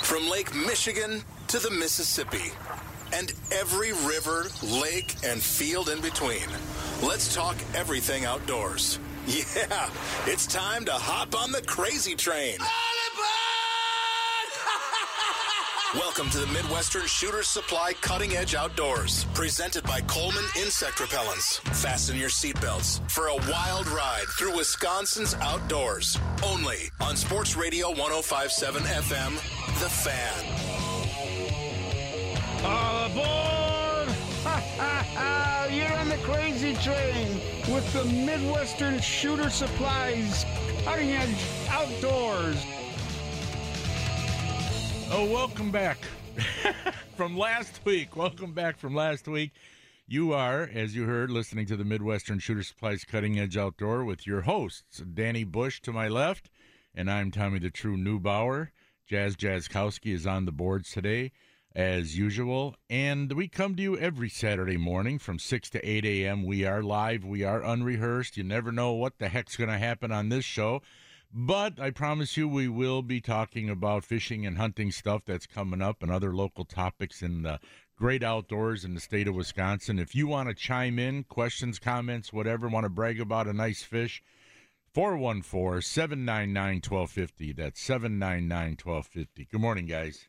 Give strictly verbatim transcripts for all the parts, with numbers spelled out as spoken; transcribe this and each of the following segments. From Lake Michigan to the Mississippi, and every river, lake, and field in between, let's talk everything outdoors. Yeah, it's time to hop on the crazy train. Welcome to the Midwestern Shooter Supply Cutting Edge Outdoors, presented by Coleman Insect Repellents. Fasten your seatbelts for a wild ride through Wisconsin's outdoors, only on Sports Radio one oh five point seven F M, The Fan. All aboard! Ha, ha, ha! You're on the crazy train with the Midwestern Shooter Supply's Cutting Edge Outdoors. Oh, welcome back from last week. Welcome back from last week. You are, as you heard, listening to the Midwestern Shooter Supply's Cutting Edge Outdoor with your hosts, Danny Bush to my left, and I'm Tommy the True Neubauer. Jazz Jaskolski is on the boards today, as usual. And we come to you every Saturday morning from six to eight a.m. We are live. We are unrehearsed. You never know what the heck's going to happen on this show. But I promise you we will be talking about fishing and hunting stuff that's coming up and other local topics in the great outdoors in the state of Wisconsin. If you want to chime in, questions, comments, whatever, want to brag about a nice fish, four one four, seven nine nine, one two five zero. That's seven nine nine, one two five zero. Good morning, guys.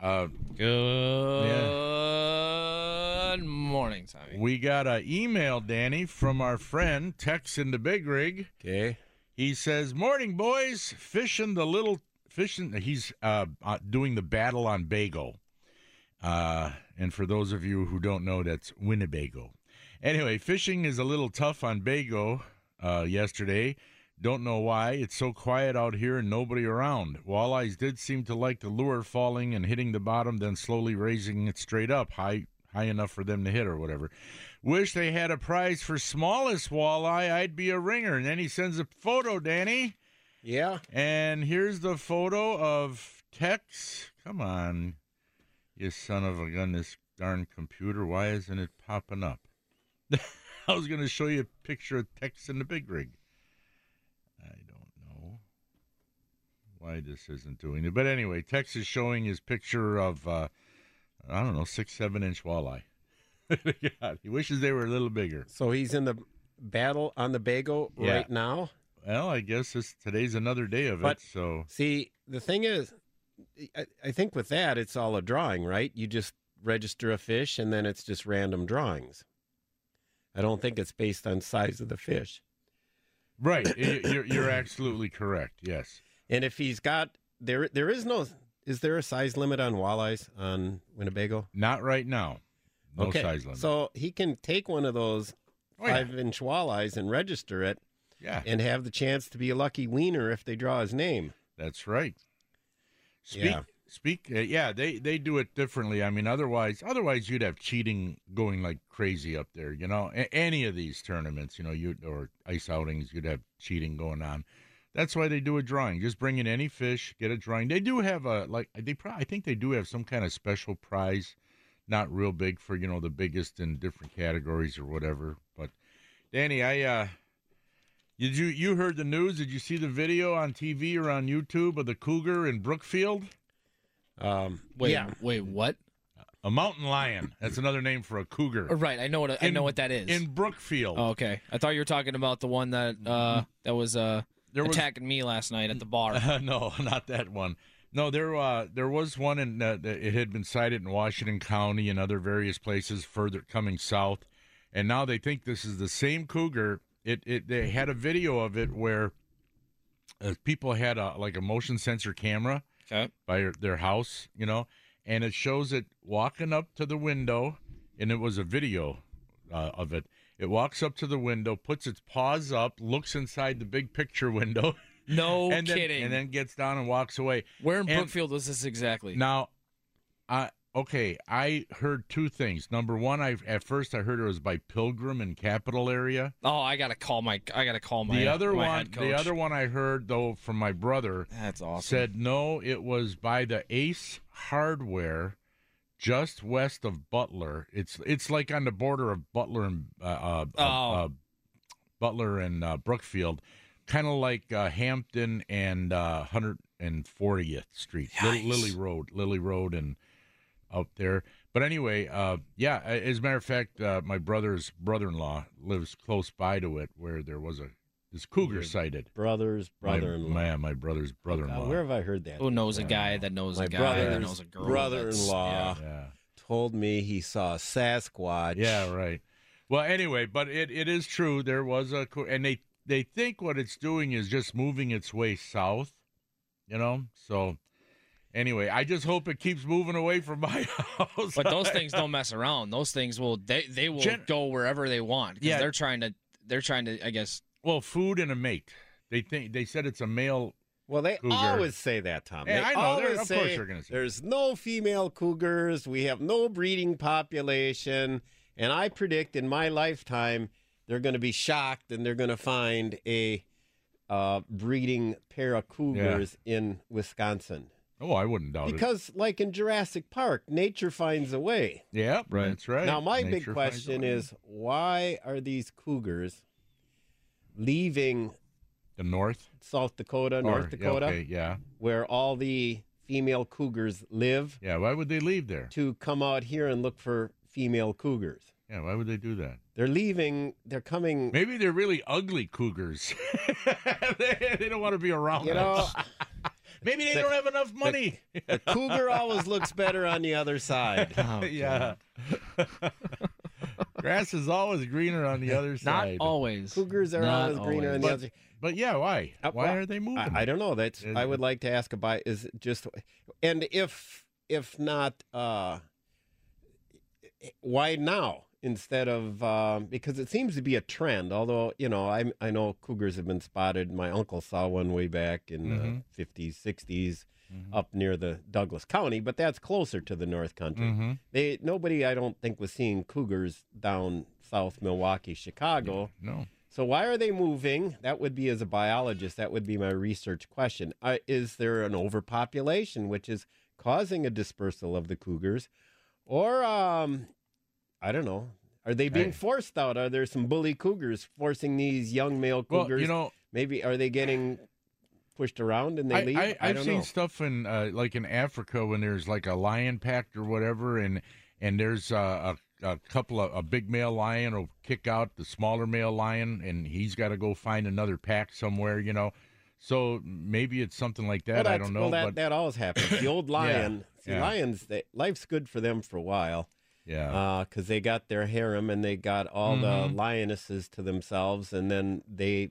Uh, Good yeah. morning, Tommy. We got an email, Danny, from our friend Tex in the Big Rig. Okay. He says, "Morning, boys. Fishing the little fishing." He's uh, doing the battle on Bago, uh, and for those of you who don't know, that's Winnebago. Anyway, fishing is a little tough on Bago uh, yesterday. Don't know why. It's so quiet out here and nobody around. Walleyes did seem to like the lure falling and hitting the bottom, then slowly raising it straight up, high high enough for them to hit or whatever. Wish they had a prize for smallest walleye. I'd be a ringer." And then he sends a photo, Danny. Yeah. And here's the photo of Tex. Come on, you son of a gun, this darn computer. Why isn't it popping up? I was going to show you a picture of Tex in the Big Rig. I don't know why this isn't doing it. But anyway, Tex is showing his picture of, uh, I don't know, six, seven-inch walleye. God, he wishes they were a little bigger. So he's in the battle on the Bago yeah. right now? Well, I guess this, today's another day of but, it. So see, the thing is, I, I think with that, it's all a drawing, right? You just register a fish, and then it's just random drawings. I don't think it's based on size of the fish. Right. you're, you're absolutely correct, yes. And if he's got, there, there is no, is there a size limit on walleyes on Winnebago? Not right now. No okay, size limit. So he can take one of those oh, yeah. five-inch walleyes and register it yeah. and have the chance to be a lucky wiener if they draw his name. That's right. Speak, yeah, speak, uh, yeah they, they do it differently. I mean, otherwise otherwise you'd have cheating going like crazy up there, you know. A- any of these tournaments, you know, you or ice outings, you'd have cheating going on. That's why they do a drawing. Just bring in any fish, get a drawing. They do have a, like, they probably, I think they do have some kind of special prize. Not real big for, you know, the biggest in different categories or whatever. But, Danny, I uh, did you you heard the news? Did you see the video on T V or on YouTube of the cougar in Brookfield? Um, wait, yeah. wait, what? A mountain lion. That's another name for a cougar. Right, I know what I in, know what that is. In Brookfield. Oh, okay, I thought you were talking about the one that uh, that was uh, there attacking was, me last night at the bar. Uh, no, not that one. No, there uh, there was one, and uh, it had been sighted in Washington County and other various places further coming south, and now they think this is the same cougar. It it they had a video of it where uh, people had a like a motion sensor camera okay. by their house, you know, and it shows it walking up to the window, and it was a video uh, of it. It walks up to the window, puts its paws up, looks inside the big picture window. No and kidding. Then, and then gets down and walks away. Where in and Brookfield was this exactly? Now, I, okay, I heard two things. Number one, I at first I heard it was by Pilgrim and Capital area. Oh, I gotta call my I gotta call my the other my one. Head coach. The other one I heard though from my brother. That's awesome. Said no, it was by the Ace Hardware, just west of Butler. It's it's like on the border of Butler and uh, uh, oh. uh, Butler and uh, Brookfield. Kind of like uh, Hampton and uh, one hundred fortieth Street, Lily, Lily Road, Lily Road, and out there. But anyway, uh, yeah. As a matter of fact, uh, my brother's brother-in-law lives close by to it, where there was a this cougar Your sighted. Brother's brother-in-law. My, my brother's brother-in-law. Uh, where have I heard that? Who knows yeah. a guy that knows my a guy that knows a girl? Brother-in-law yeah. Yeah. told me he saw a Sasquatch. Yeah, right. Well, anyway, but it, it is true. There was a and they. They think what it's doing is just moving its way south, you know? So, anyway, I just hope it keeps moving away from my house. But those things don't mess around. Those things will they, – they will Gen- go wherever they want because yeah. they're trying to, they're trying to, I guess – Well, food and a mate. They think they said it's a male Well, they cougar. Always say that, Tom. Hey, I know. Of say, course you're going to say There's that. No female cougars. We have no breeding population. And I predict in my lifetime – they're going to be shocked, and they're going to find a uh, breeding pair of cougars yeah. in Wisconsin. Oh, I wouldn't doubt because, it. Because, like in Jurassic Park, nature finds a way. Yeah, right. That's right. Now, my nature big question is, why are these cougars leaving the north, South Dakota, or, North Dakota, yeah, okay, yeah, where all the female cougars live? Yeah, why would they leave there? To come out here and look for female cougars. Yeah, why would they do that? They're leaving. They're coming. Maybe they're really ugly cougars. they, they don't want to be around you know, us. Maybe they the, don't have enough money. The, the cougar always looks better on the other side. Oh, yeah. Grass is always greener on the other side. Not always. Cougars are Not always greener always. on the but, other side. But, yeah, why? Uh, why well, are they moving? I, I don't know. That's. Is, I would like to ask about is it just – and if if not, uh, why now? Instead of, um, because it seems to be a trend, although, you know, I I know cougars have been spotted. My uncle saw one way back in mm-hmm. the fifties, sixties mm-hmm. up near the Douglas County, but that's closer to the North Country. Mm-hmm. They Nobody, I don't think, was seeing cougars down south Milwaukee, Chicago. Yeah, no. So why are they moving? That would be, as a biologist, that would be my research question. Uh, is there an overpopulation, which is causing a dispersal of the cougars? Or... um. I don't know. Are they being forced out? Are there some bully cougars forcing these young male cougars? Well, you know, maybe are they getting pushed around and they I, leave? I, I've I don't seen know. stuff in uh, like in Africa when there's like a lion pact or whatever, and and there's uh, a a couple of a big male lion will kick out the smaller male lion, and he's got to go find another pack somewhere, you know. So maybe it's something like that. Well, I don't know. Well, that but... that always happens. The old lion, yeah, see, yeah. lions, they, life's good for them for a while. Yeah, because uh, they got their harem and they got all mm-hmm. the lionesses to themselves, and then they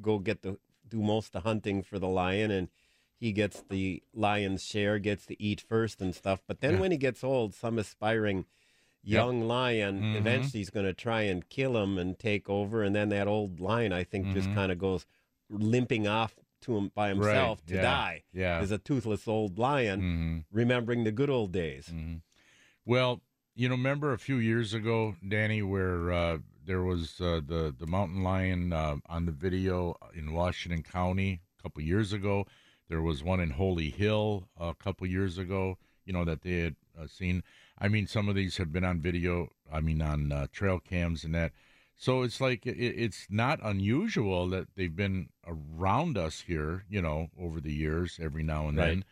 go get the do most of the hunting for the lion, and he gets the lion's share, gets to eat first and stuff. But then yeah. when he gets old, some aspiring young yep. lion mm-hmm. eventually is going to try and kill him and take over, and then that old lion, I think, mm-hmm. just kind of goes limping off to him by himself right. to yeah. die. Yeah, as a toothless old lion, mm-hmm. remembering the good old days. Mm-hmm. Well. You know, remember a few years ago, Danny, where uh, there was uh, the, the mountain lion uh, on the video in Washington County a couple years ago. There was one in Holy Hill a couple years ago, you know, that they had uh, seen. I mean, some of these have been on video, I mean, on uh, trail cams and that. So it's like it, it's not unusual that they've been around us here, you know, over the years every now and right. then.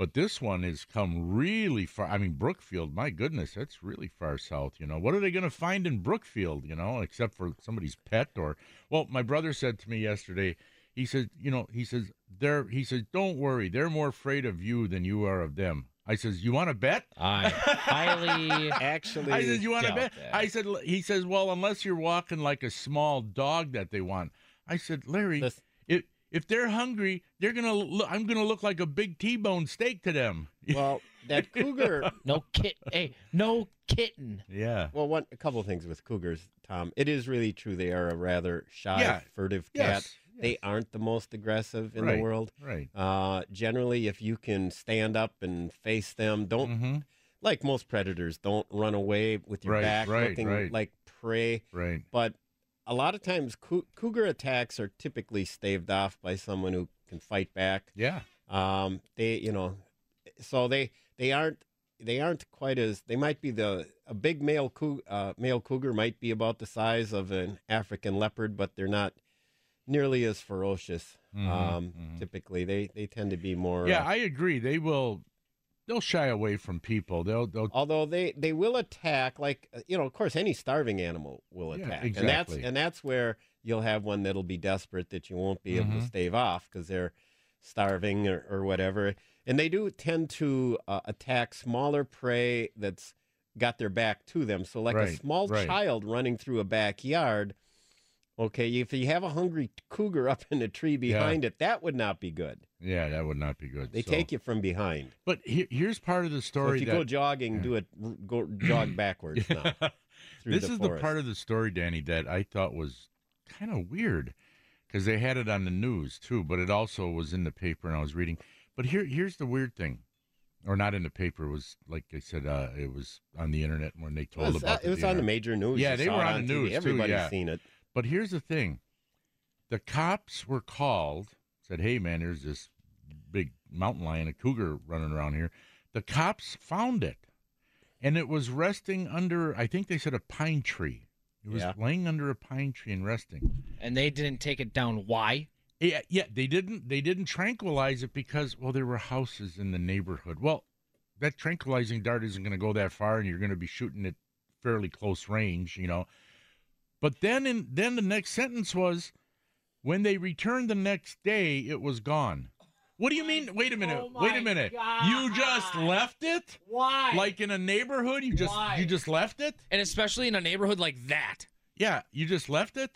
But this one has come really far. I mean, Brookfield, my goodness, that's really far south, you know. What are they going to find in Brookfield, you know, except for somebody's pet or, well, my brother said to me yesterday, he said, you know, he says, they're, he says, don't worry, they're more afraid of you than you are of them. I says, you want to bet? I highly actually I says, you want to bet? That. I said, he says, well, unless you're walking like a small dog that they want. I said, Larry, Listen. it. If they're hungry, they're gonna. Look, I'm gonna look like a big T-bone steak to them. Well, that cougar, no kit, hey, no kitten. Yeah. Well, one a couple of things with cougars, Tom. It is really true they are a rather shy, yeah. furtive cat. Yes. Yes. They aren't the most aggressive in right. the world. Right. Uh, generally, if you can stand up and face them, don't, mm-hmm. like most predators, don't run away with your right, back, right, looking right. like prey. Right. But a lot of times, co- cougar attacks are typically staved off by someone who can fight back. Yeah. Um, they, you know, so they they aren't they aren't quite as they might be the a big male cougar, uh, male cougar might be about the size of an African leopard, but they're not nearly as ferocious. Mm-hmm, um, mm-hmm. Typically, they they tend to be more. Yeah, uh, I agree. They will they'll shy away from people. They'll they'll. Although they they will attack, like you know, of course, any starving animal will attack, yeah, exactly. and that's and that's where you'll have one that'll be desperate that you won't be mm-hmm. able to stave off because they're starving or, or whatever, and they do tend to uh, attack smaller prey that's got their back to them. So like right, a small right. child running through a backyard, okay, if you have a hungry cougar up in a tree behind yeah. it, that would not be good. Yeah, that would not be good. They so. take you from behind. But he- here's part of the story. So if you that... go jogging, yeah. do it, go jog backwards yeah. now. This the is forest. The part of the story, Danny, that I thought was kind of weird. Because they had it on the news, too, but it also was in the paper, and I was reading. But here, here's the weird thing. Or not in the paper. It was, like I said, uh, it was on the Internet when they told it was, about it. It was on the major news. Yeah, they were on the news, T V. Too. Everybody's yeah. seen it. But here's the thing. The cops were called, said, hey, man, there's this big mountain lion, a cougar running around here. The cops found it, and it was resting under, I think they said, a pine tree. It was yeah. laying under a pine tree and resting. And they didn't take it down. Why? Yeah, yeah, they didn't. They didn't tranquilize it because, well, there were houses in the neighborhood. Well, that tranquilizing dart isn't going to go that far, and you're going to be shooting at fairly close range, you know. But then, in, then the next sentence was, when they returned the next day, it was gone. What do you mean? Wait a minute. Oh wait a minute. God. You just left it? Why? Like in a neighborhood, you just Why? you just left it? And especially in a neighborhood like that. Yeah, you just left it?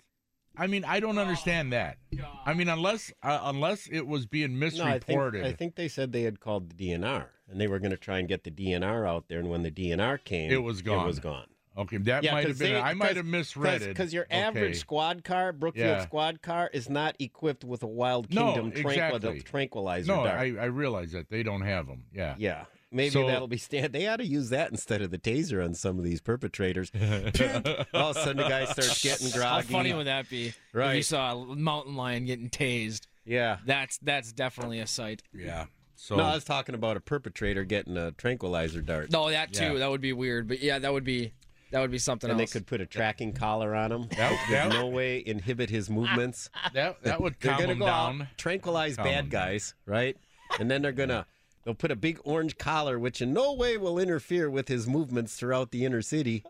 I mean, I don't oh, understand that. God. I mean, unless uh, unless it was being misreported. No, I, think, I think they said they had called the D N R, and they were going to try and get the D N R out there, and when the D N R came, it was gone. It was gone. Okay, that yeah, might have been. They, I might have misread cause, it. Because your okay. average squad car, Brookfield yeah. squad car, is not equipped with a Wild Kingdom no, tranquil- exactly. tranquilizer. No, dart. I, I realize that they don't have them. Yeah, yeah. Maybe so, that'll be stand. They ought to use that instead of the taser on some of these perpetrators. All of a sudden, the guy starts getting groggy. How funny would that be? Right, if you saw a mountain lion getting tased. Yeah, that's that's definitely a sight. Yeah. So, no, I was talking about a perpetrator getting a tranquilizer dart. No, that too. Yeah. That would be weird. But yeah, that would be. That would be something and else. And they could put a tracking collar on him. That would no way inhibit his movements. That, that would calm him down. Out, tranquilize calm bad guys, down. Right? And then they're going to, they'll put a big orange collar, which in no way will interfere with his movements throughout the inner city.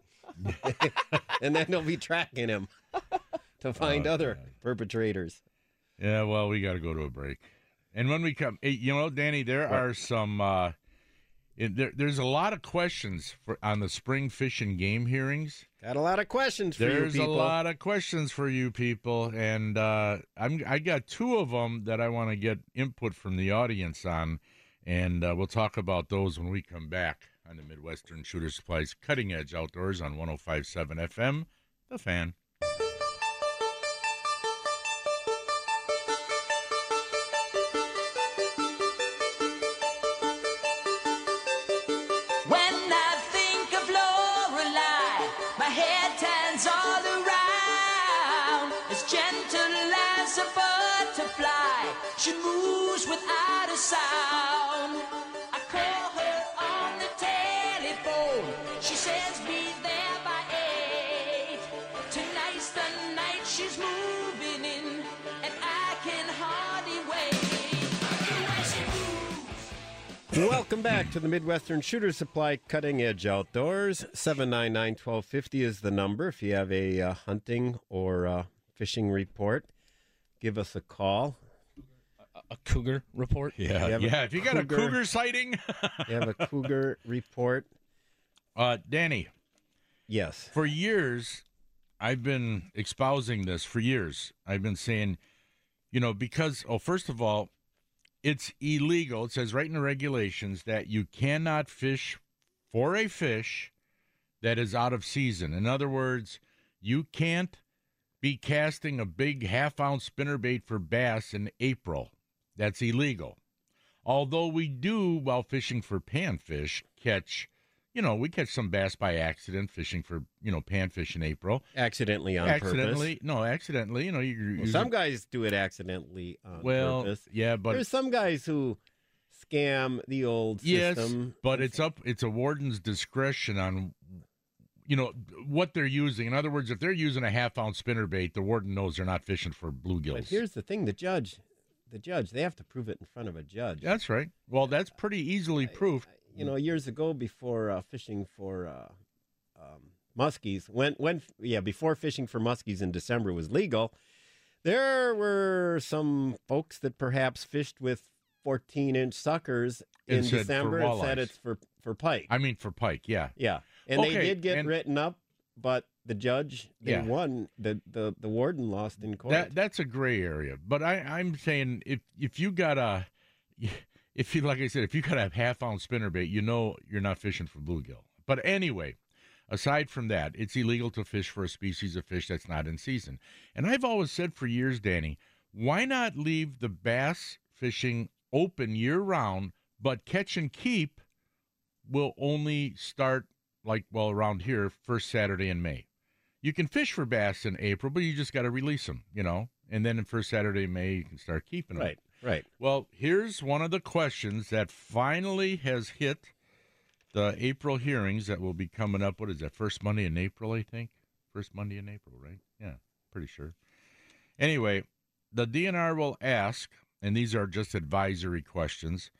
And then they'll be tracking him to find oh, other God. perpetrators. Yeah, well, we got to go to a break. And when we come, you know, Danny, there what? are some... Uh, It, there, there's a lot of questions for, on the spring fish and game hearings. Got a lot of questions for there's you people. There's a lot of questions for you people, and uh, I'm, I got two of them that I want to get input from the audience on, and uh, we'll talk about those when we come back on the Midwestern Shooter Supply's Cutting Edge Outdoors on one oh five point seven F M, The Fan. She moves without a sound. I call her on the telephone. She says be there by eight. Tonight's the night she's moving in, and I can hardly wait. Welcome back to the Midwestern Shooter Supply Cutting Edge Outdoors. seven nine nine, twelve fifty is the number if you have a uh, hunting or uh, fishing report. Give us a call. A cougar report? Yeah, if you, yeah, if you cougar, got a cougar sighting. You have a cougar report. Uh, Danny. Yes. For years, I've been espousing this for years. I've been saying, you know, because, oh, first of all, it's illegal. It says right in the regulations that you cannot fish for a fish that is out of season. In other words, you can't be casting a big half-ounce spinnerbait for bass in April. That's illegal. Although we do, while fishing for panfish, catch, you know, we catch some bass by accident fishing for, you know, panfish in April. Accidentally on accidentally, purpose. No, accidentally. You know, you're, you're, well, some guys do it accidentally on well, purpose. Yeah, but there's some guys who scam the old system. Yes, but it's up. It's a warden's discretion on, you know, what they're using. In other words, if they're using a half-ounce spinnerbait, the warden knows they're not fishing for bluegills. But here's the thing: the judge. The judge, they have to prove it in front of a judge. That's right. Well, that's pretty easily uh, proved. I, I, you know, years ago, before uh, fishing for uh, um, muskies, when when yeah, before fishing for muskies in December was legal, there were some folks that perhaps fished with fourteen-inch suckers in December and said it's for for pike. I mean, for pike, yeah, yeah, and okay, they did get and... written up, but. The judge, they yeah. won. The, the the warden lost in court. That, that's a gray area. But I, I'm saying if if you got a, if you like I said, if you got a half ounce spinnerbait, you know you're not fishing for bluegill. But anyway, aside from that, it's illegal to fish for a species of fish that's not in season. And I've always said for years, Danny, why not leave the bass fishing open year round, but catch and keep will only start like well around here first Saturday in May. You can fish for bass in April, but you just got to release them, you know. And then in first Saturday in May, you can start keeping them. Right, right. Well, here's one of the questions that finally has hit the April hearings that will be coming up. What is that, first Monday in April, I think? First Monday in April, right? Yeah, pretty sure. Anyway, the D N R will ask, and these are just advisory questions,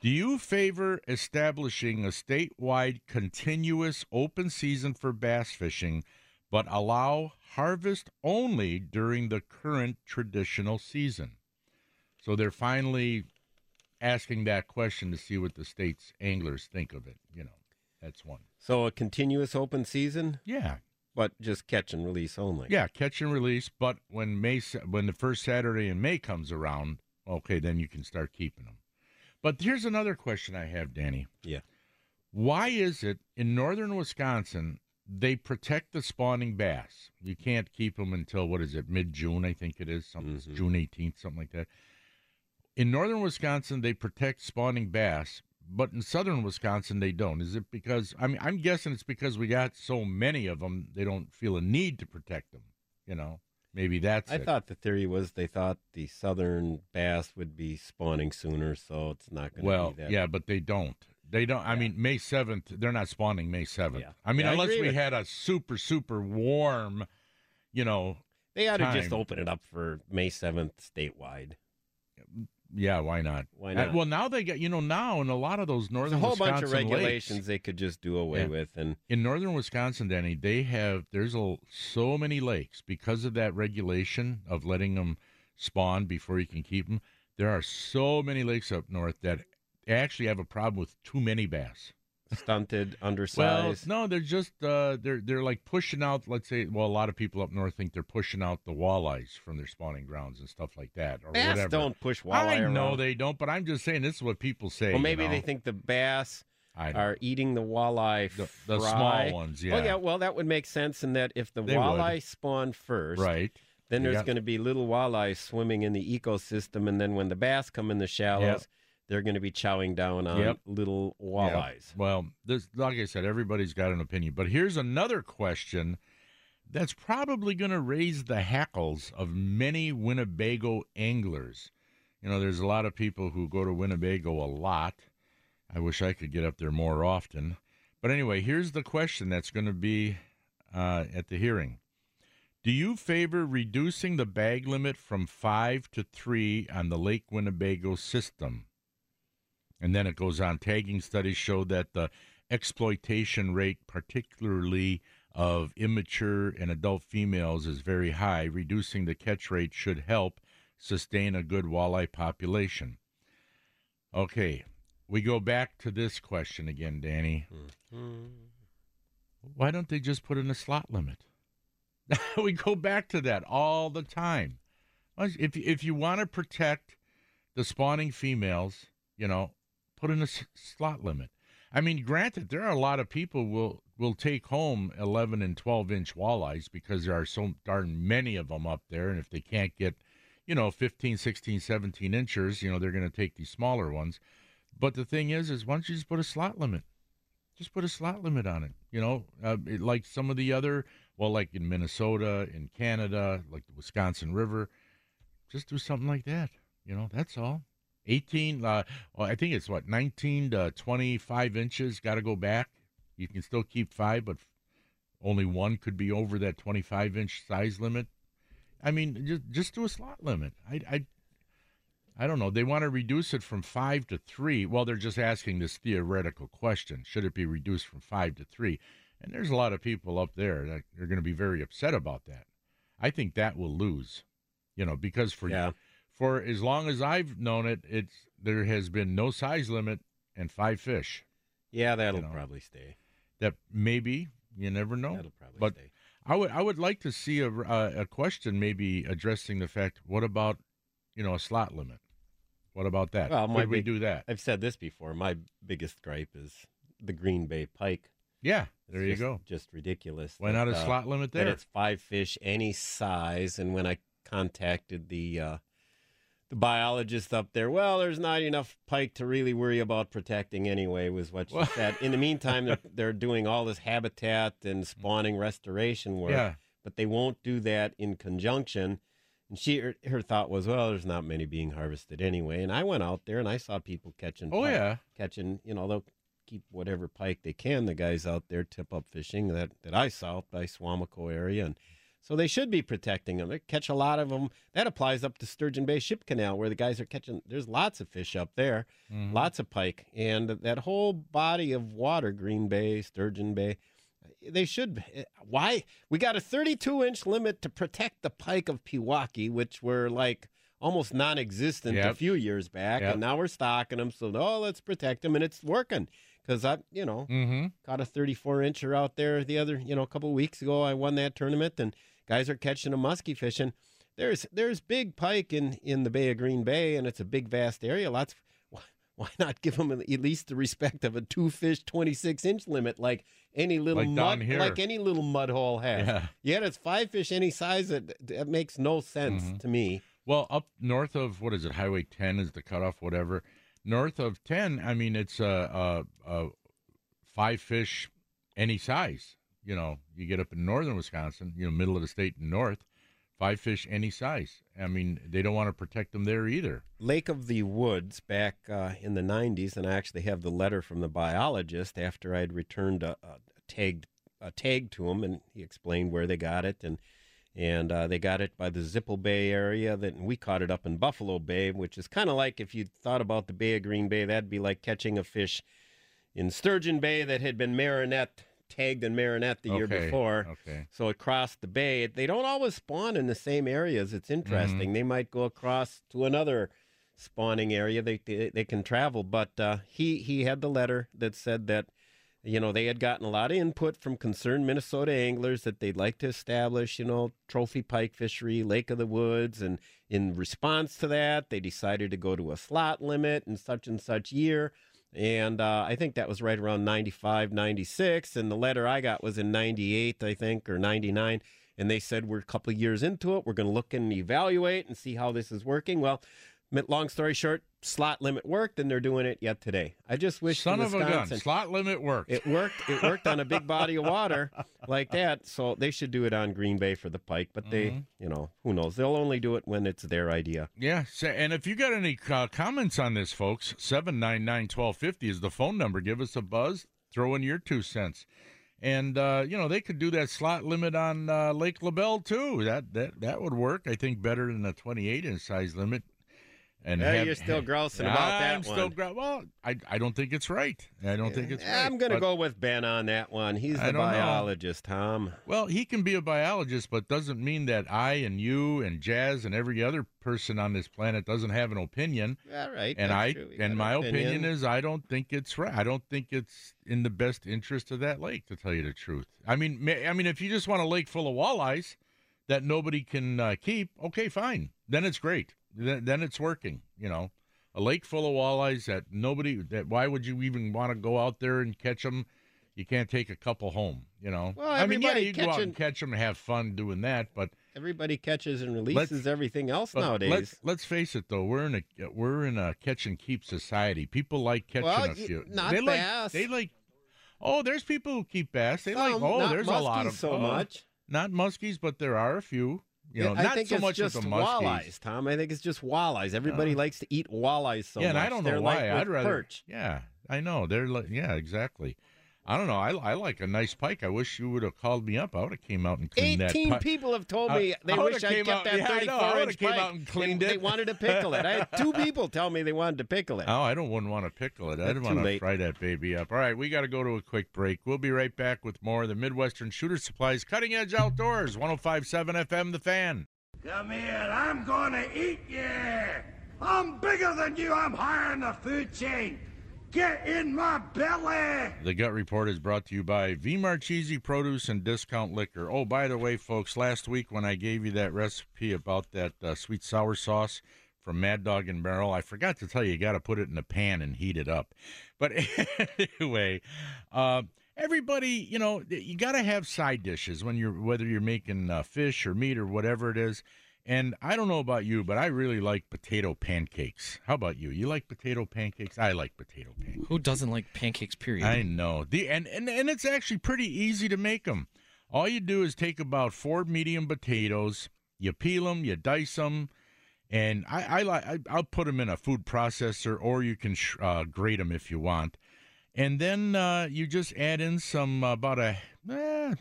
do you favor establishing a statewide continuous open season for bass fishing but allow harvest only during the current traditional season? So they're finally asking that question to see what the state's anglers think of it. You know, that's one. So a continuous open season? Yeah. But just catch and release only? Yeah, catch and release, but when May, when the first Saturday in May comes around, okay, then you can start keeping them. But here's another question I have, Danny. Yeah. Why is it in northern Wisconsin they protect the spawning bass? You can't keep them until, what is it, mid-June, I think it is, something, mm-hmm. June eighteenth, something like that. In northern Wisconsin, they protect spawning bass, but in southern Wisconsin, they don't. Is it because, I mean, I'm guessing it's because we got so many of them, they don't feel a need to protect them, you know? Maybe that's I it. thought the theory was they thought the southern bass would be spawning sooner, so it's not going to well, be that. Well, yeah, but they don't. They don't. Yeah. I mean, May seventh, they're not spawning May seventh. Yeah. I mean, yeah, unless I we had that. a super, super warm, you know, they ought time. to just open it up for May seventh statewide. Yeah, why not? Why not? Uh, well, now they got, you know, now in a lot of those northern Wisconsin There's a whole Wisconsin bunch of regulations lakes, they could just do away yeah. with. And in northern Wisconsin, Danny, they have, there's a, so many lakes. Because of that regulation of letting them spawn before you can keep them, there are so many lakes up north that actually have a problem with too many bass. Stunted, undersized. Well, no, they're just, uh, they're they're like pushing out, let's say, well, a lot of people up north think they're pushing out the walleyes from their spawning grounds and stuff like that. Or bass whatever. don't push walleye I around. know they don't, but I'm just saying this is what people say. Well, maybe you know? they think the bass are eating the walleye fry. The, the small ones, yeah. Oh, yeah, well, that would make sense in that if the they walleye would. spawn first, right. then there's got... going to be little walleyes swimming in the ecosystem, and then when the bass come in the shallows, yep. they're going to be chowing down on yep. little walleyes. Yep. Well, this, like I said, everybody's got an opinion. But here's another question that's probably going to raise the hackles of many Winnebago anglers. You know, there's a lot of people who go to Winnebago a lot. I wish I could get up there more often. But anyway, here's the question that's going to be uh, at the hearing. Do you favor reducing the bag limit from five to three on the Lake Winnebago system? And then it goes on. Tagging studies show that the exploitation rate, particularly of immature and adult females, is very high. Reducing the catch rate should help sustain a good walleye population. Okay, we go back to this question again, Danny. Mm-hmm. Why don't they just put in a slot limit? We go back to that all the time. If, if you want to protect the spawning females, you know, put in a slot limit. I mean, granted, there are a lot of people will will take home eleven and twelve inch walleyes because there are so darn many of them up there, and if they can't get, you know, fifteen, sixteen, seventeen inchers, you know, they're going to take these smaller ones. But the thing is, is why don't you just put a slot limit? Just put a slot limit on it, you know, uh, it, like some of the other, well, like in Minnesota, in Canada, like the Wisconsin River, just do something like that, you know, that's all. eighteen, uh, well, I think it's what, nineteen to twenty-five inches, got to go back. You can still keep five, but only one could be over that twenty-five inch size limit. I mean, just just do a slot limit. I, I, I don't know. They want to reduce it from five to three. Well, they're just asking this theoretical question. Should it be reduced from five to three? And there's a lot of people up there that are going to be very upset about that. I think that will lose, you know, because for yeah. you, for as long as I've known it, it's there has been no size limit and five fish. Yeah, that'll you know, probably stay. That maybe, you never know. That'll probably but stay. I would I would like to see a uh, a question maybe addressing the fact, what about, you know, a slot limit? What about that? Well, Could we big, do that? I've said this before. My biggest gripe is the Green Bay pike. Yeah, there it's you just, go. Just ridiculous. Why that, not a uh, slot limit there? It's five fish, any size. And when I contacted the uh, the biologist up there, well, there's not enough pike to really worry about protecting anyway, was what she well. said. In the meantime, they're, they're doing all this habitat and spawning restoration work, yeah. but they won't do that in conjunction. And she, her, her thought was, well, there's not many being harvested anyway. And I went out there and I saw people catching, oh pike, yeah, catching, you know, they'll keep whatever pike they can. The guys out there tip up fishing that that I saw up by Suamico area, and so they should be protecting them. They catch a lot of them. That applies up to Sturgeon Bay Ship Canal, where the guys are catching. There's lots of fish up there, mm-hmm. lots of pike, and that whole body of water, Green Bay, Sturgeon Bay. They should. Why? We got a thirty-two inch limit to protect the pike of Pewaukee, which were like almost non-existent yep. a few years back, yep. and now we're stocking them. So, oh, let's protect them, and it's working because I, you know, mm-hmm. caught a thirty-four incher out there the other, you know, a couple of weeks ago. I won that tournament, and guys are catching a musky fish. And there's there's big pike in in the Bay of Green Bay, and it's a big vast area. Lots. Why not give them at least the respect of a two-fish, twenty-six inch limit, like any little like mud, like any little mud hole has? Yeah, yeah it's five-fish any size. That, that makes no sense mm-hmm. to me. Well, up north of, what is it, Highway ten is the cutoff, whatever. North of ten, I mean, it's a, a, a five-fish any size. You know, you get up in northern Wisconsin, you know, middle of the state and north. Five fish any size. I mean, they don't want to protect them there either. Lake of the Woods back uh, in the nineties, and I actually have the letter from the biologist after I'd returned a, a, tagged, a tag to him, and he explained where they got it, and and uh, they got it by the Zippel Bay area, that, and we caught it up in Buffalo Bay, which is kind of like, if you thought about the Bay of Green Bay, that'd be like catching a fish in Sturgeon Bay that had been Marinette tagged in Marinette the okay, year before, okay. so it crossed the bay. They don't always spawn in the same areas. It's interesting. Mm-hmm. They might go across to another spawning area. They they, they can travel, but uh, he he had the letter that said that, you know, they had gotten a lot of input from concerned Minnesota anglers that they'd like to establish, you know, trophy pike fishery, Lake of the Woods, and in response to that, they decided to go to a slot limit in such and such year. And uh, I think that was right around ninety-five, ninety-six, and the letter I got was in ninety-eight, I think, or ninety-nine, and they said, we're a couple of years into it. We're going to look and evaluate and see how this is working. Well, long story short, slot limit worked, and they're doing it yet today. I just wish Son of a gun, slot limit worked. It worked. It worked on a big body of water like that, so they should do it on Green Bay for the pike, but they, mm-hmm. you know, who knows? They'll only do it when it's their idea. Yeah, and if you got any uh, comments on this, folks, seven ninety-nine, twelve fifty is the phone number. Give us a buzz. Throw in your two cents. And, uh, you know, they could do that slot limit on uh, Lake LaBelle, too. That, that, that would work, I think, better than a twenty-eight inch size limit. And well, have, you're still grousing about I'm that one. Still gr- well, I, I don't think it's right. I don't yeah. think it's right. I'm going to go with Ben on that one. He's the biologist, know. Tom. Well, he can be a biologist, but doesn't mean that I and you and Jazz and every other person on this planet doesn't have an opinion. All right. And, I, and my opinion. opinion is I don't think it's right. I don't think it's in the best interest of that lake, to tell you the truth. I mean, I mean, if you just want a lake full of walleyes that nobody can uh, keep, okay, fine. Then it's great. Then it's working, you know. a lake full of walleyes that nobody, that why would you even want to go out there and catch them? You can't take a couple home, you know. Well, I mean, yeah, you can go out and catch them and have fun doing that, but everybody catches and releases everything else nowadays. Let's, let's face it, though, we're in a we're in a catch and keep society. People like catching well, a few. Not they bass. Like, they like. Oh, there's people who keep bass. They Some, like. Oh, there's a lot of so oh, much. Not muskies, but there are a few. You know, yeah, not I think so it's much just with the walleyes, Tom. I think it's just walleyes. Everybody uh, likes to eat walleyes so yeah, much. Yeah, and I don't They're know why. Like I'd rather perch. Yeah, I know. They're like, yeah, exactly. I don't know. I, I like a nice pike. I wish you would have called me up. I would have came out and cleaned that pike. eighteen people have told me they wish I kept that thirty-four inch pike. I would have came out and cleaned it. They wanted to pickle it. I had two people tell me they wanted to pickle it. Oh, I don't wouldn't want to pickle it. I didn't want to fry that baby up. All right, we got to go to a quick break. We'll be right back with more of the Midwestern Shooter Supplies Cutting Edge Outdoors, one oh five point seven F M, The Fan. Come here. I'm going to eat you. I'm bigger than you. I'm higher in the food chain. Get in my belly! The Gut Report is brought to you by V. Marchese Produce and Discount Liquor. Oh, by the way, folks, last week when I gave you that recipe about that uh, sweet sour sauce from Mad Dog and Barrel, I forgot to tell you, you got to put it in a pan and heat it up. But anyway, uh, everybody, you know, you got to have side dishes when you're whether you're making uh, fish or meat or whatever it is. And I don't know about you, but I really like potato pancakes. How about you? You like potato pancakes? I like potato pancakes. Who doesn't like pancakes, period? I know. The and, and, and it's actually pretty easy to make them. All you do is take about four medium potatoes, you peel them, you dice them, and I, I like, I, I'll put them in a food processor, or you can sh- uh, grate them if you want. And then uh, you just add in some, uh, about a, eh,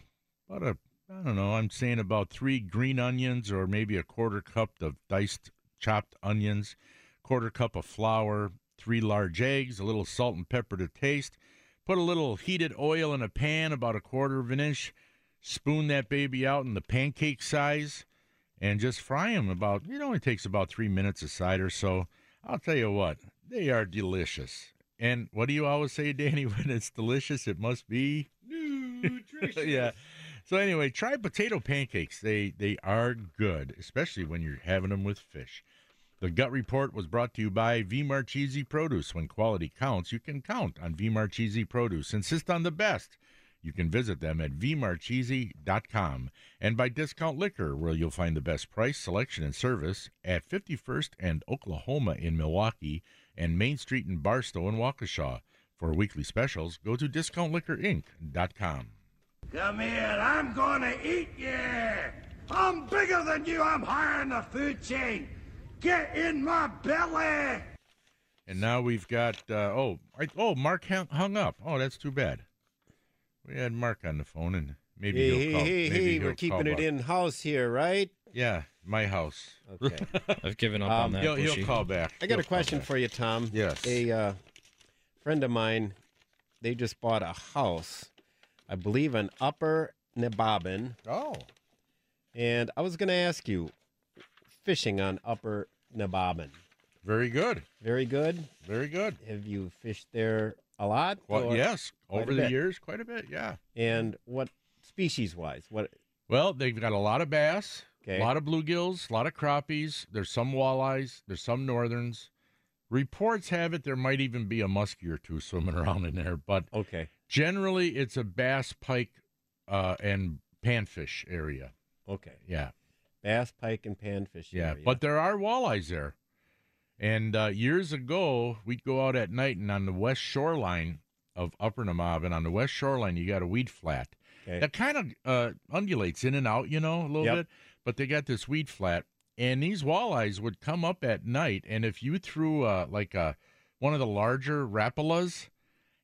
about a, I don't know, I'm saying about three green onions or maybe a quarter cup of diced chopped onions, quarter cup of flour, three large eggs, a little salt and pepper to taste. Put a little heated oil in a pan, about a quarter of an inch. Spoon that baby out in the pancake size and just fry them about, it only takes about three minutes a side or so. I'll tell you what, they are delicious. And what do you always say, Danny, when it's delicious, it must be nutritious. Yeah. So anyway, try potato pancakes. They they are good, especially when you're having them with fish. The Gut Report was brought to you by V. Marchese Produce. When quality counts, you can count on V. Marchese Produce. Insist on the best. You can visit them at v marchese dot com. And by Discount Liquor, where you'll find the best price, selection, and service at fifty-first and Oklahoma in Milwaukee and Main Street in Barstow and Waukesha. For weekly specials, go to discount liquor inc dot com. Come here, I'm going to eat you. I'm bigger than you. I'm higher in the food chain. Get in my belly. And now we've got, uh, oh, I, oh, Mark hung up. Oh, that's too bad. We had Mark on the phone, and maybe hey, he'll call. Hey, maybe hey, he'll we're keeping it in-house here, right? Yeah, my house. Okay. I've given up um, on that. He'll, he'll call back. I got he'll a question for you, Tom. Yes. A uh, friend of mine, they just bought a house. I believe in Upper Nemahbin. Oh. And I was going to ask you, fishing on Upper Nemahbin. Very good. Very good? Very good. Have you fished there a lot? Well, yes. Over the years, quite a bit, yeah. And what species-wise? What? Well, they've got a lot of bass, okay. A lot of bluegills, a lot of crappies. There's some walleyes. There's some northerns. Reports have it there might even be a muskie or two swimming around in there, but okay. Generally, it's a bass, pike, uh, and panfish area. Okay. Yeah. Bass, pike, and panfish yeah, area. Yeah, but there are walleyes there. And uh, years ago, we'd go out at night, and on the west shoreline of Upper Nemahbin, on the west shoreline, you got a weed flat. Okay. That kind of uh, undulates in and out, you know, a little yep. bit. But they got this weed flat, and these walleyes would come up at night, and if you threw, uh, like, a, one of the larger rapalas,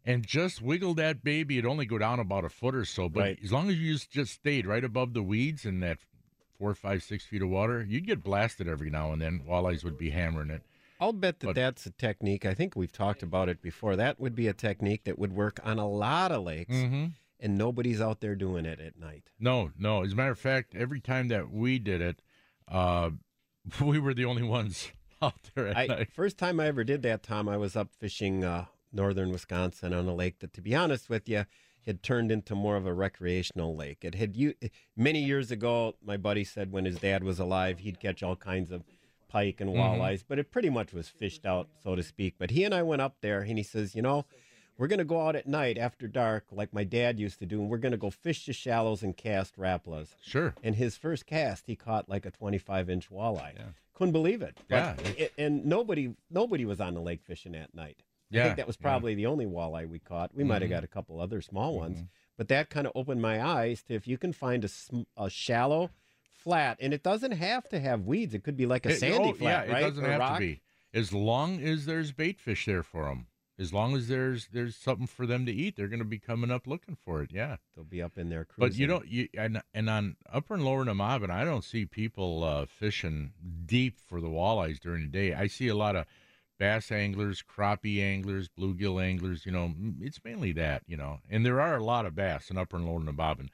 and just wiggle that baby, it'd only go down about a foot or so. But right. As long as you just stayed right above the weeds in that four, five, six feet of water, you'd get blasted every now and then. Walleyes would be hammering it. I'll bet that but, that's a technique. I think we've talked about it before. That would be a technique that would work on a lot of lakes, mm-hmm. and nobody's out there doing it at night. No, no. As a matter of fact, every time that we did it, uh, we were the only ones out there at I, night. First time I ever did that, Tom, I was up fishing uh, northern Wisconsin on a lake that, to be honest with you, had turned into more of a recreational lake. It had you many years ago. My buddy said when his dad was alive, he'd catch all kinds of pike and walleyes, mm-hmm. but it pretty much was fished out, so to speak. But he and I went up there, and he says, you know, we're going to go out at night after dark like my dad used to do, and we're going to go fish the shallows and cast rapalas. Sure. And his first cast, he caught like a twenty-five inch walleye. Yeah. Couldn't believe it. Yeah. It, and nobody nobody was on the lake fishing at night. Yeah. I think that was probably yeah. the only walleye we caught. We mm-hmm. might have got a couple other small ones. Mm-hmm. But that kind of opened my eyes to if you can find a, a shallow flat, and it doesn't have to have weeds. It could be like a it, sandy oh, flat, yeah, right? It doesn't or have rock. to be. As long as there's bait fish there for them. As long as there's there's something for them to eat, they're going to be coming up looking for it. Yeah, they'll be up in there cruising. But you don't you and and on Upper and Lower Nemahbin, I don't see people uh, fishing deep for the walleyes during the day. I see a lot of bass anglers, crappie anglers, bluegill anglers. You know, it's mainly that. You know, and there are a lot of bass in Upper and Lower Nemahbin.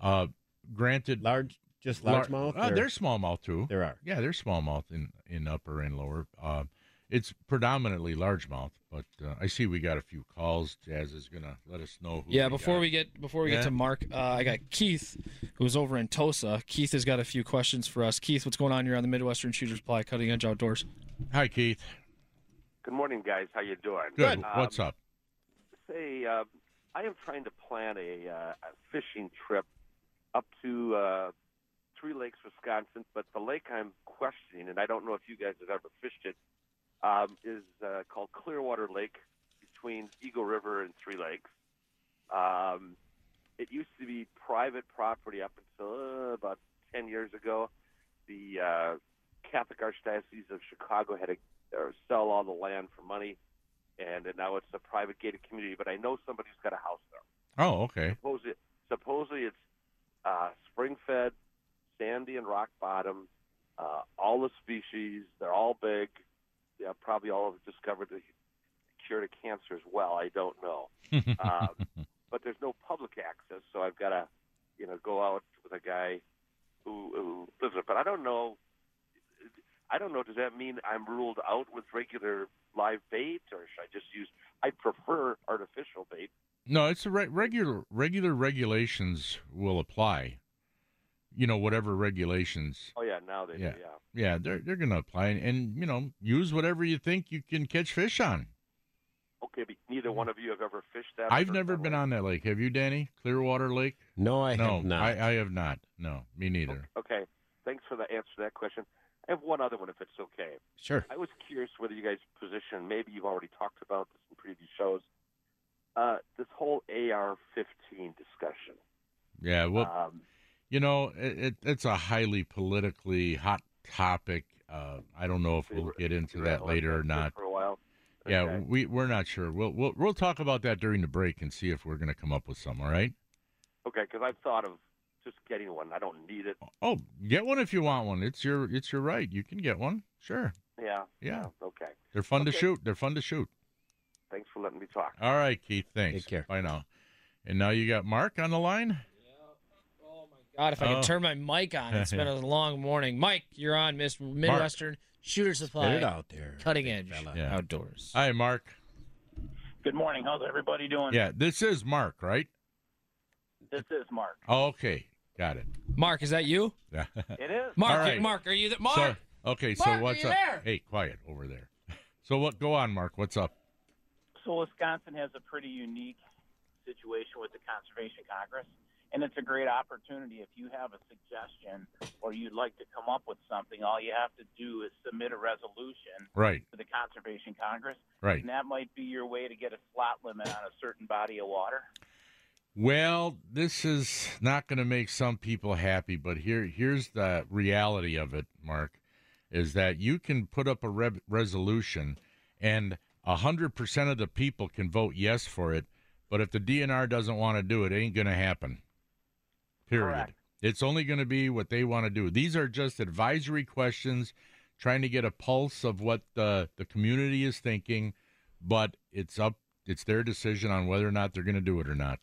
Uh, granted, large just largemouth. Lar- uh, they're smallmouth too. There are. Yeah, they're smallmouth in in Upper and Lower. Uh, It's predominantly largemouth, but uh, I see we got a few calls. Jazz is gonna let us know. Who yeah, we before got. we get before we yeah. get to Mark, uh, I got Keith, who's over in Tosa. Keith has got a few questions for us. Keith, what's going on here on the Midwestern Shooter Supply, Cutting Edge Outdoors? Hi, Keith. Good morning, guys. How you doing? Good. Um, what's up? Say, uh, I am trying to plan a, uh, a fishing trip up to uh, Three Lakes, Wisconsin, but the lake I'm questioning, and I don't know if you guys have ever fished it. Um, is uh, called Clearwater Lake between Eagle River and Three Lakes. Um, it used to be private property up until uh, about ten years ago. The uh, Catholic Archdiocese of Chicago had to uh, sell all the land for money, and, and now it's a private gated community, but I know somebody who's got a house there. Oh, okay. Supposedly, supposedly it's uh, spring-fed, sandy and rock bottom, uh, all the species, they're all big. Yeah, probably all have discovered the cure to cancer as well. I don't know, um, but there's no public access, so I've got to, you know, go out with a guy who, who lives there. But I don't know. I don't know. Does that mean I'm ruled out with regular live bait, or should I just use? I prefer artificial bait. No, it's a re- regular. Regular regulations will apply. You know, whatever regulations. Oh, yeah, now they yeah. do, yeah. Yeah, they're, they're going to apply and, and, you know, use whatever you think you can catch fish on. Okay, but neither one of you have ever fished that? I've never been on that lake. Have you, Danny? Clearwater Lake? No, I no, have not. I, I have not. No, me neither. Okay, thanks for the answer to that question. I have one other one, if it's okay. Sure. I was curious whether you guys position, maybe you've already talked about this in previous shows, uh, this whole A R fifteen discussion. Yeah, well... Um, You know, it, it, it's a highly politically hot topic. Uh, I don't know if we'll get into that later or not. For a while. Okay. Yeah, we we're not sure. We'll we'll we'll talk about that during the break and see if we're going to come up with some. All right. Okay, because I've thought of just getting one. I don't need it. Oh, get one if you want one. It's your it's your right. You can get one. Sure. Yeah. Yeah. yeah okay. They're fun okay. to shoot. They're fun to shoot. Thanks for letting me talk. All right, Keith. Thanks. Take care. Bye now. And now you got Mark on the line. God, if I could oh. turn my mic on. It's been a long morning. Mike, you're on Miss Midwestern Mark. Shooter Supply. Get it out there. Cutting Edge yeah. Outdoors. Hi, Mark. Good morning. How's everybody doing? Yeah, this is Mark, right? This is Mark. Oh, okay. Got it. Mark, is that you? Yeah. It is. Mark, right. Mark, are you there? Mark? So, okay, Mark, so what's up? There? Hey, quiet over there. So what? Go on, Mark. What's up? So Wisconsin has a pretty unique situation with the Conservation Congress. And it's a great opportunity. If you have a suggestion or you'd like to come up with something, all you have to do is submit a resolution right. to the Conservation Congress. Right. And that might be your way to get a slot limit on a certain body of water. Well, this is not going to make some people happy, but here, here's the reality of it, Mark, is that you can put up a re- resolution and one hundred percent of the people can vote yes for it, but if the D N R doesn't want to do it, it ain't going to happen. Period. Correct. It's only going to be what they want to do. These are just advisory questions, trying to get a pulse of what the, the community is thinking, but it's up, it's their decision on whether or not they're going to do it or not.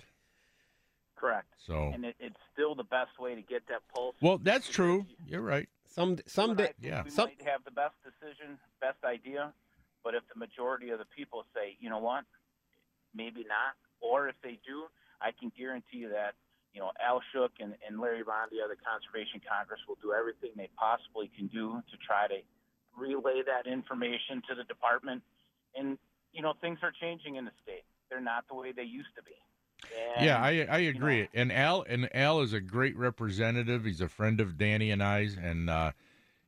Correct. So, and it, it's still the best way to get that pulse. Well, that's true. You're right. Some, some day, yeah. We some... might have the best decision, best idea, but if the majority of the people say, you know what, maybe not, or if they do, I can guarantee you that you know, Al Shook and, and Larry Bondi of the Conservation Congress will do everything they possibly can do to try to relay that information to the department. And, you know, things are changing in the state. They're not the way they used to be. And, yeah, I I agree. You know, and Al and Al is a great representative. He's a friend of Danny and I's, and uh,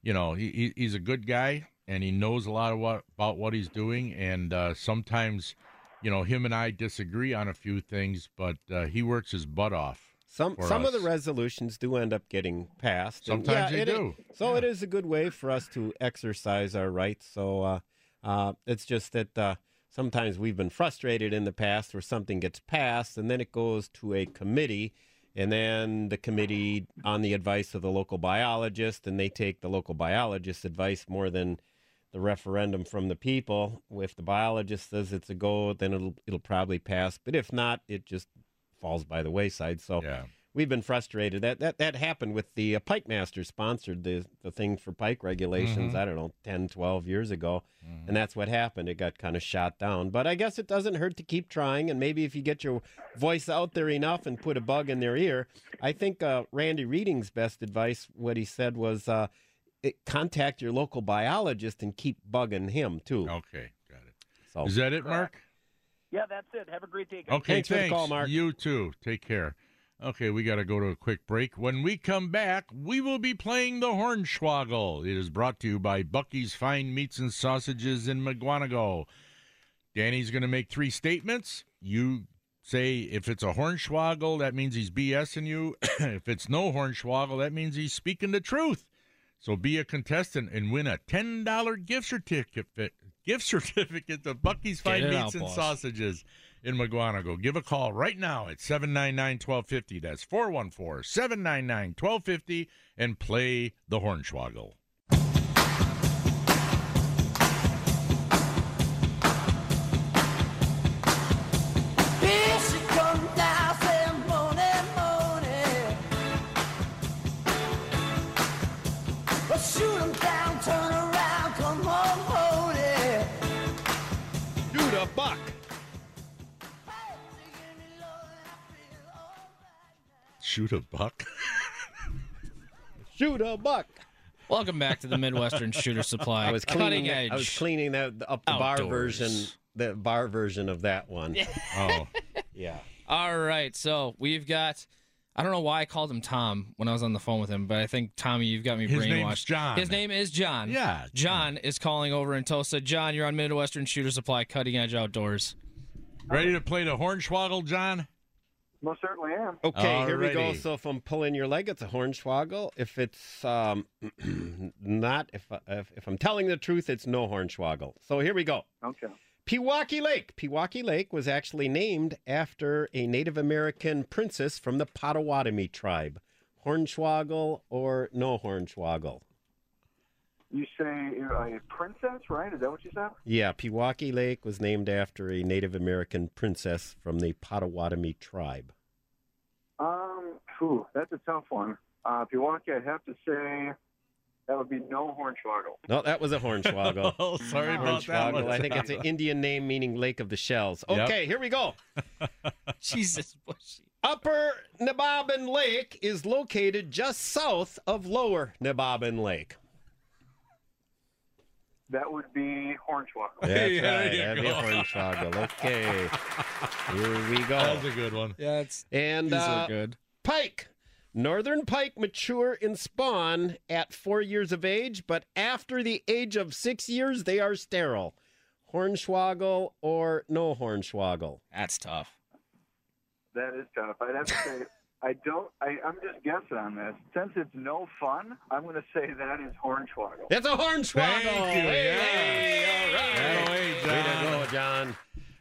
you know, he he's a good guy, and he knows a lot of what, about what he's doing. And uh, sometimes, you know, him and I disagree on a few things, but uh, he works his butt off. Some some us. of the resolutions do end up getting passed. Sometimes yeah, they it, do. So yeah. It is a good way for us to exercise our rights. So uh, uh, it's just that. Uh, Sometimes we've been frustrated in the past where something gets passed and then it goes to a committee, and then the committee, on the advice of the local biologist, and they take the local biologist's advice more than the referendum from the people. If the biologist says it's a go, then it'll it'll probably pass. But if not, it just falls by the wayside. So yeah. We've been frustrated. That that that happened with the uh, Pike Master sponsored the the thing for pike regulations, mm-hmm. I don't know, ten, twelve years ago, mm-hmm. and that's what happened. It got kind of shot down. But I guess it doesn't hurt to keep trying, and maybe if you get your voice out there enough and put a bug in their ear. I think uh, Randy Reading's best advice, what he said was, uh, it, contact your local biologist and keep bugging him, too. Okay, got it. So, is that it, Mark? Yeah, that's it. Have a great day, guys. Okay, thanks, thanks for the call, Mark. You, too. Take care. Okay, we got to go to a quick break. When we come back, we will be playing the Hornswoggle. It is brought to you by Bucky's Fine Meats and Sausages in Mukwonago. Danny's going to make three statements. You say if it's a Hornswoggle, that means he's BSing you. If it's no Hornswoggle, that means he's speaking the truth. So be a contestant and win a ten dollar gift certificate, gift certificate to Bucky's Fine Meats and Sausages in Mukwonago. Give a call right now at seven nine nine, one two five zero. That's four one four, seven nine nine, one two five zero, and play the Hornswoggle. Shoot a buck. Shoot a buck. Welcome back to the Midwestern Shooter Supply. I was cleaning Cutting edge. I was cleaning that up the outdoors. bar version, the bar version of that one. Oh, yeah. All right. So we've got. I don't know why I called him Tom when I was on the phone with him, but I think Tommy, you've got me brainwashed. His name's John. His name is John. Yeah. John yeah. is calling over in Tulsa. John, you're on Midwestern Shooter Supply, Cutting Edge Outdoors. Ready to play the Hornswoggle, John? Most certainly am. Okay, Alrighty. Here we go. So if I'm pulling your leg, it's a Hornswoggle. If it's um, not, if, if if I'm telling the truth, it's no Hornswoggle. So here we go. Okay. Pewaukee Lake. Pewaukee Lake was actually named after a Native American princess from the Potawatomi tribe. Hornswoggle or no Hornswoggle? You say a princess, right? Is that what you said? Yeah, Pewaukee Lake was named after a Native American princess from the Potawatomi tribe. Um, whew, that's a tough one. Uh, Pewaukee, I'd have to say that would be no Hornswoggle. No, that was a Hornswoggle. oh, sorry no. about that one. I think it's an Indian name meaning Lake of the Shells. Okay, yep. Here we go. Jesus, Bushy. Upper Nemahbin Lake is located just south of Lower Nemahbin Lake. That would be Hornswoggle. That's yeah, right. That'd go. be Hornswoggle. Okay. Here we go. That's a good one. Yeah, it's and, these uh, are good. Pike. Northern pike mature and spawn at four years of age, but after the age of six years, they are sterile. Hornswoggle or no Hornswoggle? That's tough. That is tough. I'd have to say, I don't, I, I'm just guessing on this. Since it's no fun, I'm going to say that is Hornswoggle. It's a Hornswoggle! Thank you, hey, yeah. Hey, all right. Way, John. Way to go, John.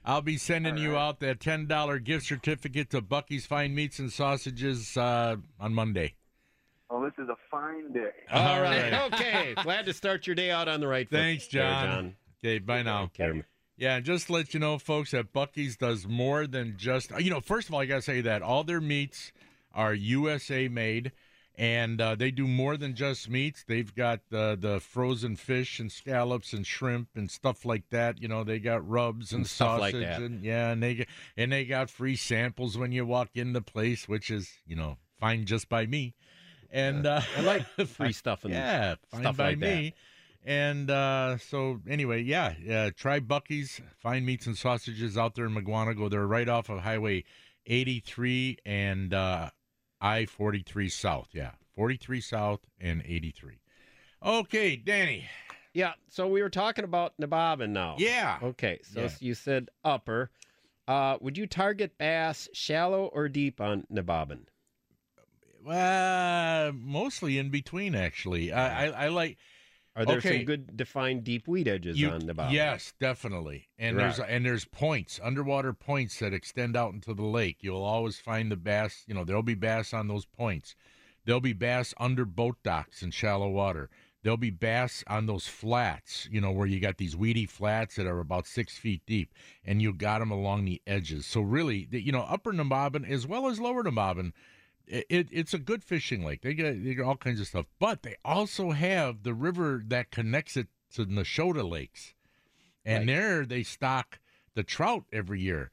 I'll be sending all you right. out that ten dollar gift certificate to Bucky's Fine Meats and Sausages uh, on Monday. Oh, this is a fine day. All, all right. right. Okay. Glad to start your day out on the right foot. Thanks, John. There, John. Okay, bye now. Okay. Yeah, just to let you know, folks, that Bucky's does more than just, you know, first of all, I got to say that all their meats are U S A made, and uh, they do more than just meats. They've got uh, the frozen fish and scallops and shrimp and stuff like that. You know, they got rubs and, and stuff sausage like that. And, yeah, and they get, and they got free samples when you walk in the place, which is, you know, fine just by me. And uh, I like free stuff and yeah, fine stuff by like me. That. And uh, so anyway, yeah, uh, try Bucky's Fine Meats and Sausages out there in Mukwonago. They're right off of Highway eighty-three and uh, I forty-three South. Yeah, forty-three South and eighty-three. Okay, Danny. Yeah, so we were talking about Nemahbin now. Yeah. Okay, so yeah. You said upper. Uh, would you target bass shallow or deep on Nemahbin? Uh, mostly in between, actually. I, I, I like... Are there okay. some good defined deep weed edges you, on Nemahbin? Yes, definitely. And right. there's and there's points, underwater points that extend out into the lake. You'll always find the bass. You know, there'll be bass on those points. There'll be bass under boat docks in shallow water. There'll be bass on those flats, you know, where you got these weedy flats that are about six feet deep, and you got them along the edges. So really, you know, Upper Nemahbin as well as Lower Nemahbin, It, it's a good fishing lake. They get, they get all kinds of stuff. But they also have the river that connects it to Nashotah Lakes. And right. there they stock the trout every year.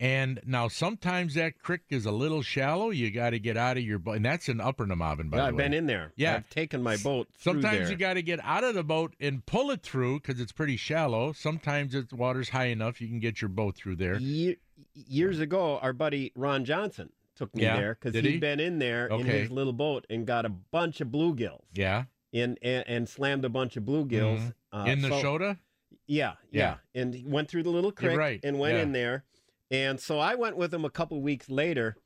And now sometimes that creek is a little shallow. You got to get out of your boat. And that's in Upper Nemahbin, by yeah, the I've way. I've been in there. Yeah. I've taken my boat through Sometimes there. You got to get out of the boat and pull it through because it's pretty shallow. Sometimes the water's high enough you can get your boat through there. Ye- years ago, our buddy Ron Johnson took me yeah. there because he'd he? been in there okay. in his little boat and got a bunch of bluegills. Yeah, and and, and slammed a bunch of bluegills mm-hmm. uh, in the so, Nashotah. Yeah, yeah, yeah, and he went through the little creek right. and went yeah. in there, and so I went with him a couple weeks later,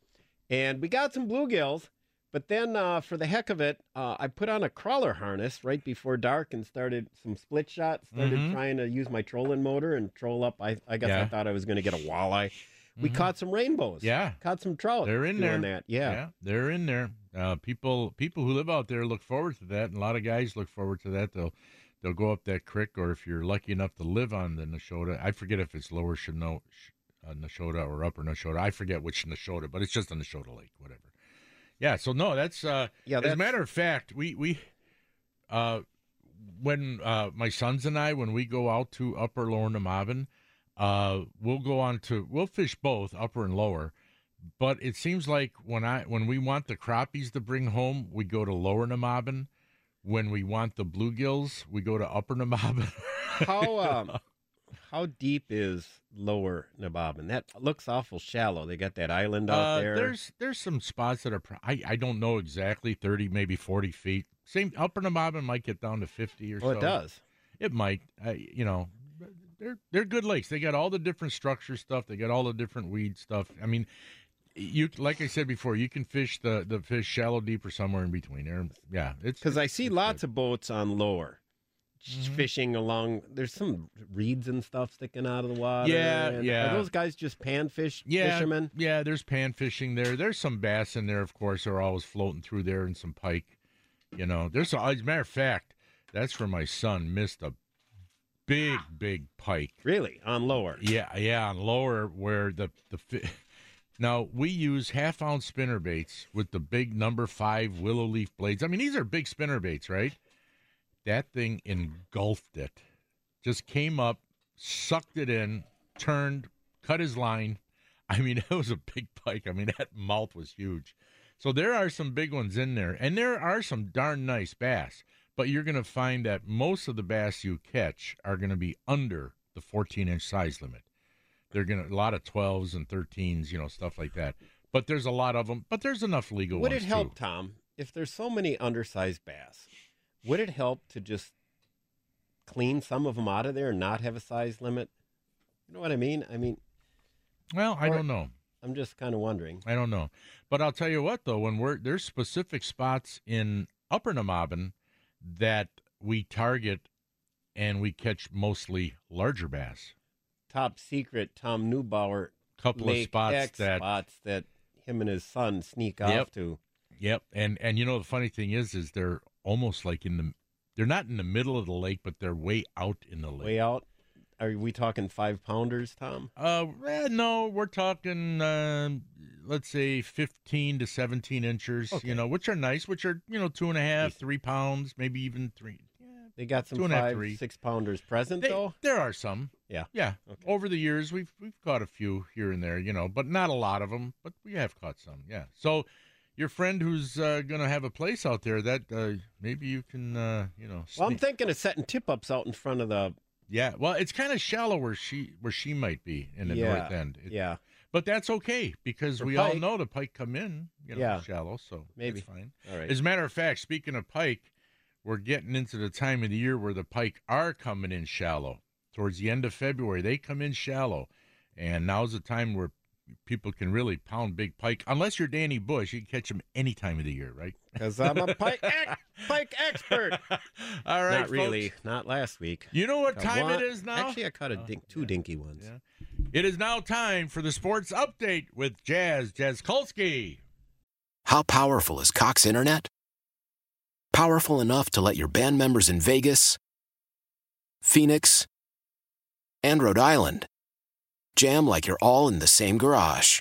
and we got some bluegills. But then uh, for the heck of it, uh, I put on a crawler harness right before dark and started some split shots. Started mm-hmm. trying to use my trolling motor and troll up. I I guess yeah. I thought I was going to get a walleye. We mm-hmm. caught some rainbows. Yeah. Caught some trout. They're in there. That. Yeah. yeah. They're in there. Uh, people people who live out there look forward to that, and a lot of guys look forward to that. They'll they'll go up that creek, or if you're lucky enough to live on the Nashotah, I forget if it's Lower Shino, uh, Nashotah or Upper Nashotah. I forget which Nashotah, but it's just a Nashotah Lake, whatever. Yeah, so no, that's, uh, yeah, that's... as a matter of fact, we, we uh, when uh, my sons and I, when we go out to Upper Lower Nemahbin, Uh, we'll go on to, we'll fish both upper and lower, but it seems like when I, when we want the crappies to bring home, we go to Lower Nemahbin. When we want the bluegills, we go to Upper Nemahbin. How, um, how deep is Lower Nemahbin? That looks awful shallow. They got that island out uh, there. There's, there's some spots that are, pro- I, I don't know exactly, thirty, maybe forty feet. Same Upper Nemahbin might get down to fifty or well, so. Oh, it does. It might, I, you know. They're they're good lakes. They got all the different structure stuff. They got all the different weed stuff. I mean, you like I said before, you can fish the, the fish shallow, deep, or somewhere in between there. Yeah, it's because I see lots good. of boats on lower mm-hmm. fishing along. There's some reeds and stuff sticking out of the water. Yeah, and, yeah. Are those guys just panfish yeah, fishermen? Yeah, there's pan fishing there. There's some bass in there, of course, are always floating through there, and some pike. You know, there's a, as a matter of fact, that's where my son missed a. Big, big pike. Really? On lower? Yeah, yeah, on lower where the... the fi- now, we use half-ounce spinnerbaits with the big number five willow leaf blades. I mean, these are big spinnerbaits, right? That thing engulfed it. Just came up, sucked it in, turned, cut his line. I mean, it was a big pike. I mean, that mouth was huge. So there are some big ones in there, and there are some darn nice bass. But you're going to find that most of the bass you catch are going to be under the fourteen-inch size limit. They're going to a lot of twelves and thirteens, you know, stuff like that. But there's a lot of them. But there's enough legal ones, too. Would it help, Tom, if there's so many undersized bass? Would it help to just clean some of them out of there and not have a size limit? You know what I mean? I mean, well, I don't know. I'm just kind of wondering. I don't know. But I'll tell you what, though, when we're there's specific spots in Upper Nemahbin that we target and we catch mostly larger bass. Top secret, Tom Neubauer. Couple Lake of spots X that spots that him and his son sneak yep, off to. Yep, and and you know the funny thing is, is they're almost like in the, they're not in the middle of the lake, but they're way out in the lake. Way out. Are we talking five pounders, Tom? Uh, eh, no, we're talking, uh, let's say fifteen to seventeen inchers. Okay. You know, which are nice, which are you know two and a half, three pounds, maybe even three. Yeah, they got some five, half, six pounders present they, though. There are some. Yeah, yeah. Okay. Over the years, we've we've caught a few here and there, you know, but not a lot of them. But we have caught some. Yeah. So, your friend who's uh, going to have a place out there, that uh, maybe you can, uh, you know. Sneak. Well, I'm thinking of setting tip-ups out in front of the. Yeah, well, it's kind of shallow where she where she might be in the yeah. north end. It, yeah. But that's okay because for we pike. all know the pike come in, you know, yeah. shallow, so maybe it's fine. All right. As a matter of fact, speaking of pike, we're getting into the time of the year where the pike are coming in shallow. Towards the end of February, they come in shallow, and now's the time where people can really pound big pike. Unless you're Danny Bush, you can catch them any time of the year, right? Because I'm a pike ex- pike expert. All right, not really. Folks. Not last week. You know what time want, it is now? Actually, I caught a dink, oh, two yeah. dinky ones. Yeah. It is now time for the sports update with Jazz Jaskolski. How powerful is Cox Internet? Powerful enough to let your band members in Vegas, Phoenix, and Rhode Island jam like you're all in the same garage.